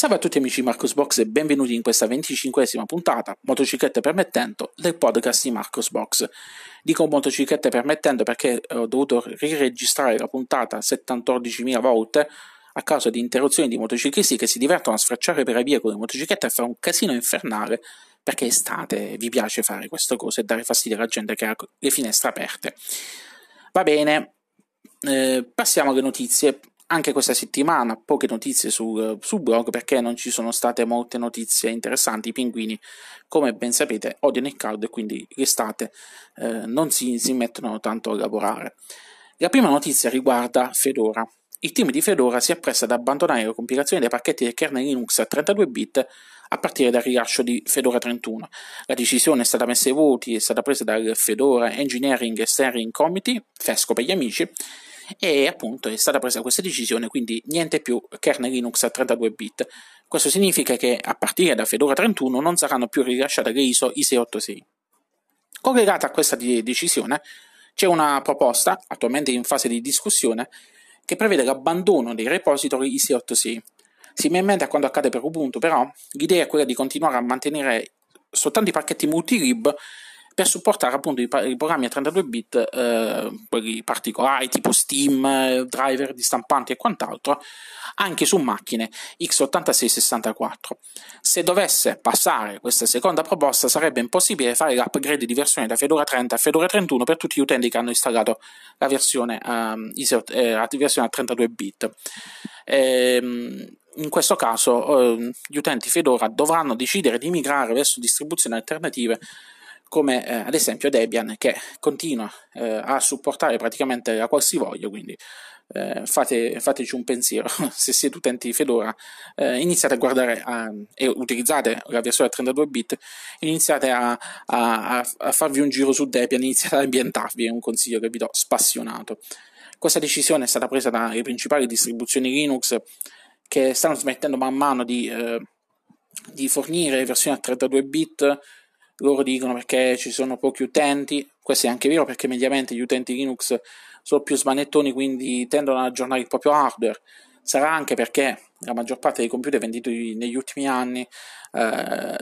Salve a tutti amici Marco's Box e benvenuti in questa 25ª puntata, motociclette permettendo, del podcast di Marco's Box. Dico motociclette permettendo perché ho dovuto riregistrare la puntata 14.000 volte a causa di interruzioni di motociclisti che si divertono a sfracciare per le vie con le motociclette e fare un casino infernale, perché è estate, vi piace fare queste cose e dare fastidio alla gente che ha le finestre aperte. Va bene, passiamo alle notizie. Anche questa settimana poche notizie sul blog perché non ci sono state molte notizie interessanti. I pinguini, come ben sapete, odiano il caldo e quindi l'estate non si mettono tanto a lavorare. La prima notizia riguarda Fedora. Il team di Fedora si appresta ad abbandonare la compilazione dei pacchetti del kernel Linux a 32 bit a partire dal rilascio di Fedora 31. La decisione è stata messa ai voti, è stata presa dal Fedora Engineering Steering Committee, Fesco per gli amici, e appunto è stata presa questa decisione, quindi niente più kernel Linux a 32 bit. Questo significa che a partire da Fedora 31 non saranno più rilasciate le ISO I686. Collegata a questa decisione c'è una proposta, attualmente in fase di discussione, che prevede l'abbandono dei repository I686. Similmente a quanto accade per Ubuntu, però, l'idea è quella di continuare a mantenere soltanto i pacchetti multilib per supportare appunto i programmi a 32 bit, quelli particolari tipo Steam, driver di stampanti e quant'altro, anche su macchine x86 e 64. Se dovesse passare questa seconda proposta sarebbe impossibile fare l'upgrade di versione da Fedora 30 a Fedora 31 per tutti gli utenti che hanno installato la versione, versione a 32 bit. In questo caso gli utenti Fedora dovranno decidere di migrare verso distribuzioni alternative come ad esempio Debian, che continua a supportare praticamente la qualsivoglia, quindi fateci un pensiero. Se siete utenti di Fedora, iniziate a guardare e utilizzate la versione a 32 bit, iniziate a farvi un giro su Debian, iniziate ad ambientarvi, è un consiglio che vi do spassionato. Questa decisione è stata presa dalle principali distribuzioni Linux che stanno smettendo man mano di fornire versioni a 32 bit. Loro dicono perché ci sono pochi utenti, questo è anche vero perché mediamente gli utenti Linux sono più smanettoni, quindi tendono ad aggiornare il proprio hardware. Sarà anche perché la maggior parte dei computer venduti negli ultimi anni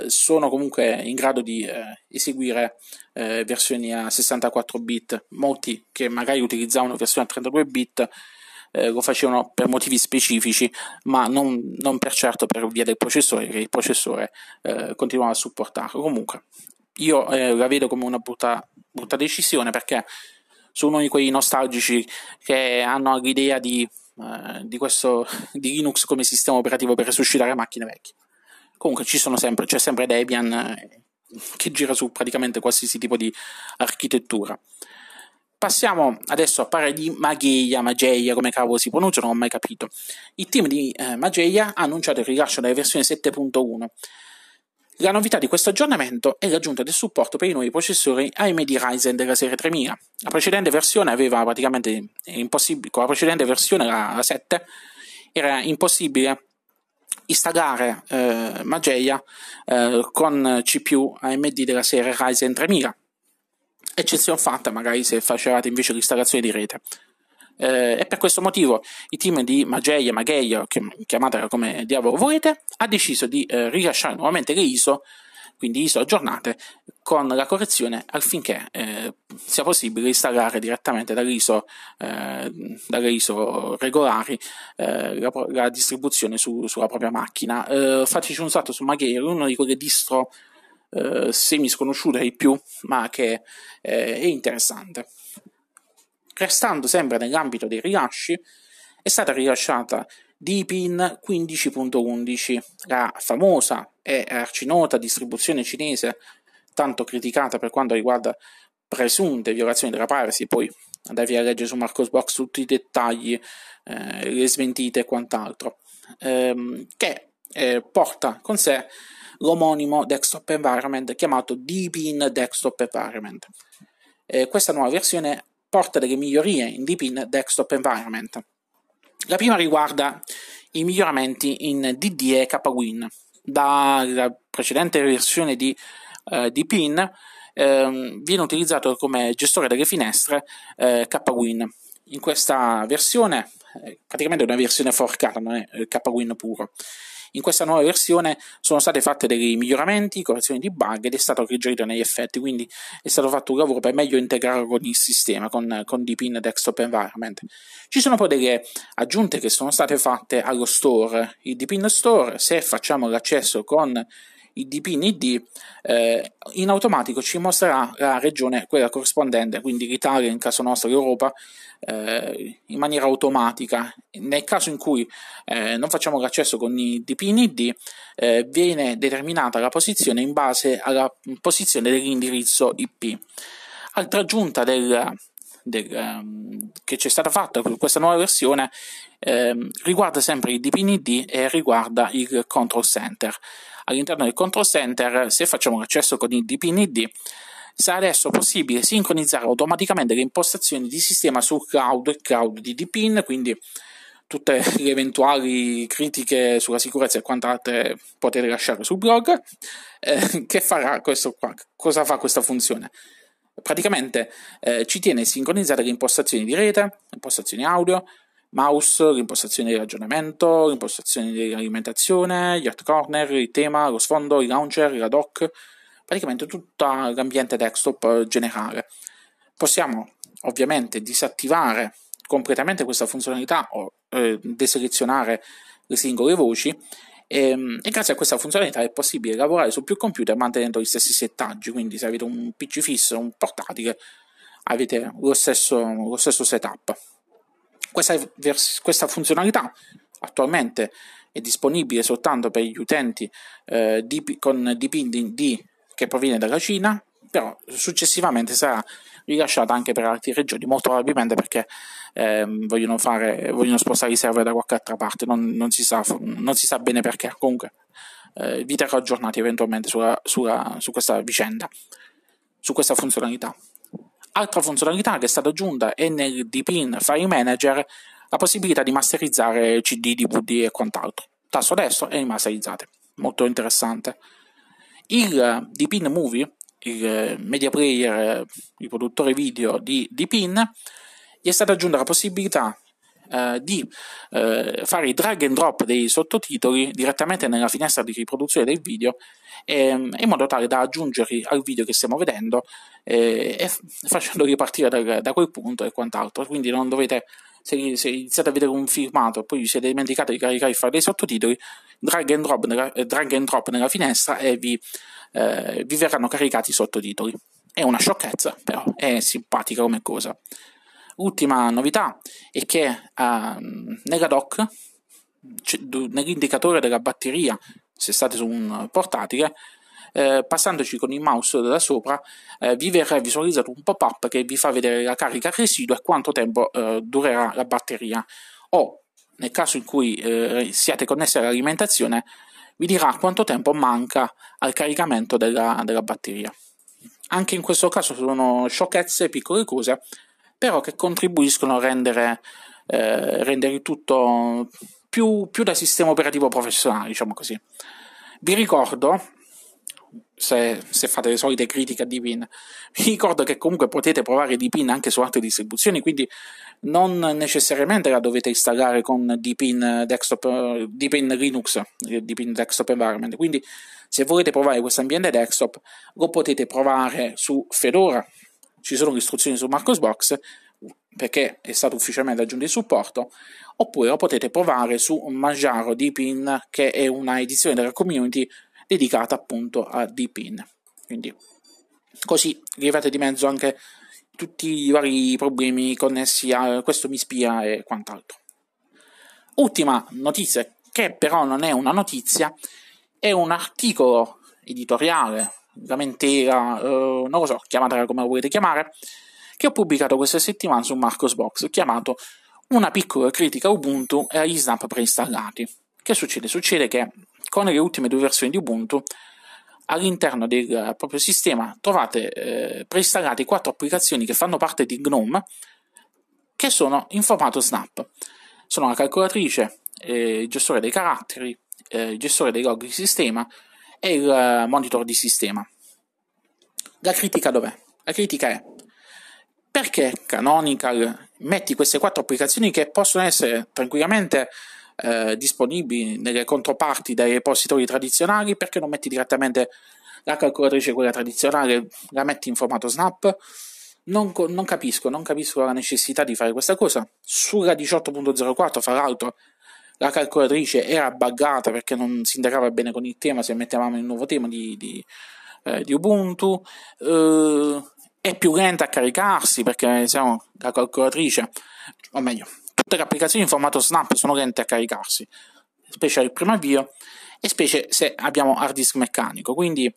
sono comunque in grado di eseguire versioni a 64 bit. Molti che magari utilizzavano versioni a 32 bit lo facevano per motivi specifici, ma non per certo per via del processore, che il processore continuava a supportarlo. Comunque io la vedo come una brutta decisione, perché sono uno di quei nostalgici che hanno l'idea di Linux come sistema operativo per resuscitare macchine vecchie. Comunque c'è sempre Debian che gira su praticamente qualsiasi tipo di architettura. Passiamo adesso a parlare di Mageia, come cavolo si pronuncia, non ho mai capito. Il team di Mageia ha annunciato il rilascio della versione 7.1. La novità di questo aggiornamento è l'aggiunta del supporto per i nuovi processori AMD Ryzen della serie 3000. La precedente versione aveva praticamente impossibile, con la precedente versione, la 7, era impossibile installare Mageia con CPU AMD della serie Ryzen 3000. Eccezione fatta magari se facevate invece l'installazione di rete, e per questo motivo il team di Mageia, chiamatela come diavolo volete, ha deciso di rilasciare nuovamente le ISO, quindi ISO aggiornate con la correzione, affinché sia possibile installare direttamente dalle ISO regolari la distribuzione sulla propria macchina. Fateci un salto su Mageia, uno di quelle distro semi sconosciute di più, ma che è interessante. Restando sempre nell'ambito dei rilasci, è stata rilasciata Deepin 15.11, la famosa e arcinota distribuzione cinese tanto criticata per quanto riguarda presunte violazioni della privacy. Poi andavi a leggere su Marco's Box tutti i dettagli, le smentite e quant'altro, che porta con sé l'omonimo desktop environment chiamato Deepin Desktop Environment. Questa nuova versione porta delle migliorie in Deepin Desktop Environment. La prima riguarda i miglioramenti in DDE KWin. Dalla precedente versione di Deepin viene utilizzato come gestore delle finestre KWin. In questa versione praticamente è una versione forcata, non è KWin puro. In questa nuova versione sono state fatte dei miglioramenti, correzioni di bug ed è stato alleggerito negli effetti, quindi è stato fatto un lavoro per meglio integrarlo con il sistema, con Deepin Desktop Environment. Ci sono poi delle aggiunte che sono state fatte allo store, il Deepin Store. Se facciamo l'accesso con il DPND, in automatico ci mostrerà la regione, quella corrispondente, quindi l'Italia in caso nostro, l'Europa, in maniera automatica. Nel caso in cui non facciamo l'accesso con il DPND, viene determinata la posizione in base alla posizione dell'indirizzo IP. Altra aggiunta che c'è stata fatta con questa nuova versione riguarda sempre il DPND e riguarda il Control Center. All'interno del Control Center, se facciamo l'accesso con il DPND, sarà adesso possibile sincronizzare automaticamente le impostazioni di sistema sul cloud e cloud di Deepin, quindi tutte le eventuali critiche sulla sicurezza e quant'altre potete lasciare sul blog. Che farà questo qua? Cosa fa questa funzione? Praticamente ci tiene sincronizzate le impostazioni di rete, le impostazioni audio, mouse, l'impostazione di ragionamento, l'impostazione di alimentazione, gli hot corner, il tema, lo sfondo, il launcher, la dock, praticamente tutto l'ambiente desktop generale. Possiamo ovviamente disattivare completamente questa funzionalità o deselezionare le singole voci e grazie a questa funzionalità è possibile lavorare su più computer mantenendo gli stessi settaggi, quindi se avete un PC fisso, un portatile, avete lo stesso setup. Questa funzionalità attualmente è disponibile soltanto per gli utenti con DPND che proviene dalla Cina, però successivamente sarà rilasciata anche per altre regioni, molto probabilmente perché vogliono spostare i server da qualche altra parte, non si sa bene perché. Comunque vi terrò aggiornati eventualmente su questa vicenda, su questa funzionalità. Altra funzionalità che è stata aggiunta è nel Deepin File Manager la possibilità di masterizzare CD, DVD e quant'altro. Tasto destro e masterizzate, molto interessante. Il Deepin Movie, il media player, il produttore video di Deepin, gli è stata aggiunta la possibilità di fare i drag and drop dei sottotitoli direttamente nella finestra di riproduzione del video, in modo tale da aggiungerli al video che stiamo vedendo e facendo ripartire da quel punto e quant'altro. Quindi non dovete, se iniziate a vedere un filmato e poi vi siete dimenticati di caricare e fare dei sottotitoli, drag and drop nella finestra e vi verranno caricati i sottotitoli. È una sciocchezza, però è simpatica come cosa. Ultima novità è che nella dock, nell'indicatore della batteria, se state su un portatile, passandoci con il mouse da sopra, vi verrà visualizzato un pop-up che vi fa vedere la carica residua e quanto tempo durerà la batteria, o nel caso in cui siate connessi all'alimentazione, vi dirà quanto tempo manca al caricamento della batteria. Anche in questo caso sono sciocchezze, piccole cose, però che contribuiscono a rendere tutto più da sistema operativo professionale, diciamo così. Vi ricordo, se fate le solite critiche a Deepin, vi ricordo che comunque potete provare Deepin anche su altre distribuzioni, quindi non necessariamente la dovete installare con Deepin Desktop, Deepin Linux, Deepin Desktop Environment, quindi se volete provare questo ambiente desktop lo potete provare su Fedora. Ci sono le istruzioni su Marco's Box perché è stato ufficialmente aggiunto il supporto, oppure lo potete provare su Manjaro Deepin, che è una edizione della community dedicata appunto a Deepin. Quindi così levate di mezzo anche tutti i vari problemi connessi a questo mi spia e quant'altro. Ultima notizia, che però non è una notizia, è un articolo editoriale, lamentela, non lo so, chiamatela come la volete chiamare, che ho pubblicato questa settimana su Marco's Box, chiamato "Una piccola critica a Ubuntu e agli snap preinstallati". Che succede? Succede che con le ultime due versioni di Ubuntu all'interno del proprio sistema trovate preinstallate 4 applicazioni che fanno parte di GNOME, che sono in formato snap. Sono la calcolatrice, il gestore dei caratteri, il gestore dei log di sistema e il monitor di sistema. La critica dov'è? La critica è: perché Canonical metti queste 4 applicazioni che possono essere tranquillamente disponibili nelle controparti dai repository tradizionali, perché non metti direttamente la calcolatrice, quella tradizionale, la metti in formato snap? Non capisco la necessità di fare questa cosa. Sulla 18.04, fra l'altro, la calcolatrice era buggata perché non si integrava bene con il tema, se mettevamo il nuovo tema di Ubuntu. È più lenta a caricarsi perché la calcolatrice, o meglio, tutte le applicazioni in formato snap sono lente a caricarsi, specie al primo avvio e specie se abbiamo hard disk meccanico. Quindi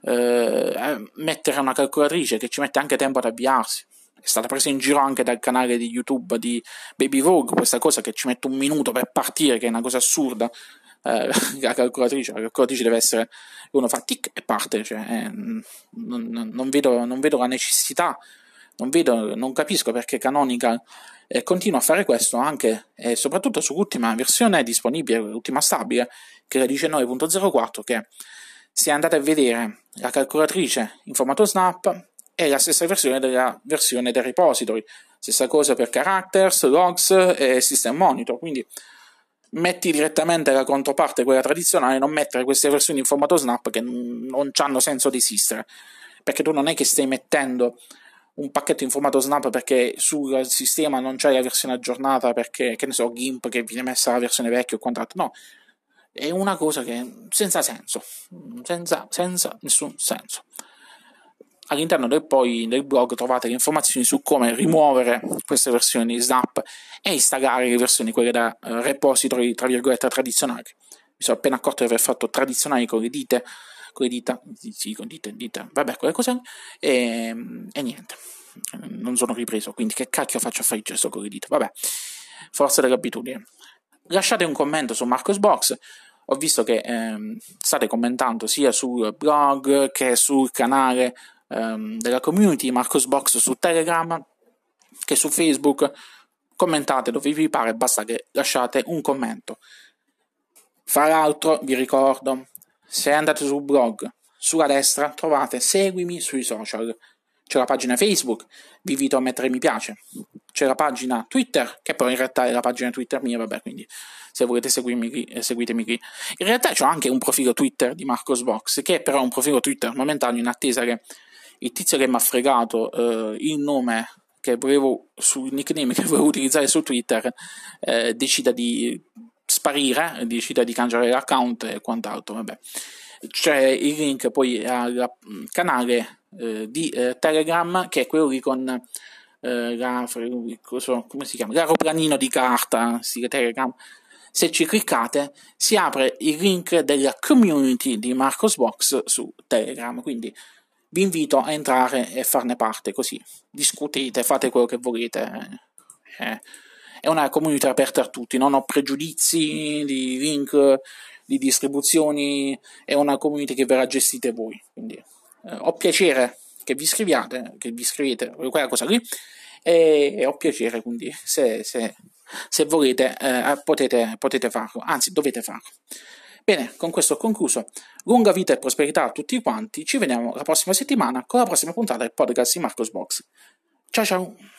mettere una calcolatrice che ci mette anche tempo ad avviarsi, è stata presa in giro anche dal canale di YouTube di Baby Vogue, questa cosa che ci mette un minuto per partire, che è una cosa assurda. La calcolatrice deve essere, uno fa tic e parte, cioè, non vedo la necessità, non capisco perché Canonical continua a fare questo anche e soprattutto sull'ultima versione disponibile, l'ultima stabile, che è la 19.04, che se andate a vedere la calcolatrice in formato snap è la stessa versione della versione del repository, stessa cosa per characters, logs e system monitor. Quindi metti direttamente la controparte, quella tradizionale, non mettere queste versioni in formato snap che non hanno senso di esistere, perché tu non è che stai mettendo un pacchetto in formato snap perché sul sistema non c'è la versione aggiornata, perché, che ne so, GIMP che viene messa la versione vecchia o quant'altro. No, è una cosa che senza senso, senza nessun senso. All'interno del blog trovate le informazioni su come rimuovere queste versioni snap e installare le versioni, quelle da repository tra virgolette tradizionali. Mi sono appena accorto di aver fatto tradizionali con le dita, vabbè, quelle cose, e niente, non sono ripreso, quindi che cacchio faccio a fare il gesto con le dita, vabbè, forza dell'abitudine. Lasciate un commento su Marco's Box. Ho visto che state commentando sia sul blog che sul canale della community Marco's Box su Telegram che su Facebook. Commentate dove vi pare, basta che lasciate un commento. Fra l'altro vi ricordo, se andate sul blog, sulla destra trovate seguimi sui social, c'è la pagina Facebook, vi invito a mettere mi piace, c'è la pagina Twitter, che poi in realtà è la pagina Twitter mia, vabbè, quindi se volete seguirmi qui, seguitemi qui. In realtà c'ho anche un profilo Twitter di Marco's Box, che è però un profilo Twitter momentaneo, in attesa che il tizio che mi ha fregato il nome che volevo, sul nickname che volevo utilizzare su Twitter, decida di sparire, decida di cambiare l'account e quant'altro. Vabbè, c'è il link poi al canale di Telegram, che è quello lì con come si chiama, l'aeroplanino di carta, sì, Telegram. Se ci cliccate si apre il link della community di Marco's Box su Telegram, quindi vi invito a entrare e farne parte, così discutete, fate quello che volete. È una community aperta a tutti, non ho pregiudizi di link, di distribuzioni, è una community che verrà gestita voi, quindi ho piacere che vi iscriviate, che vi iscrivete, quella cosa lì, e ho piacere, quindi se volete potete farlo, anzi dovete farlo. Bene, con questo ho concluso. Lunga vita e prosperità a tutti quanti. Ci vediamo la prossima settimana con la prossima puntata del podcast di Marco's Box. Ciao ciao!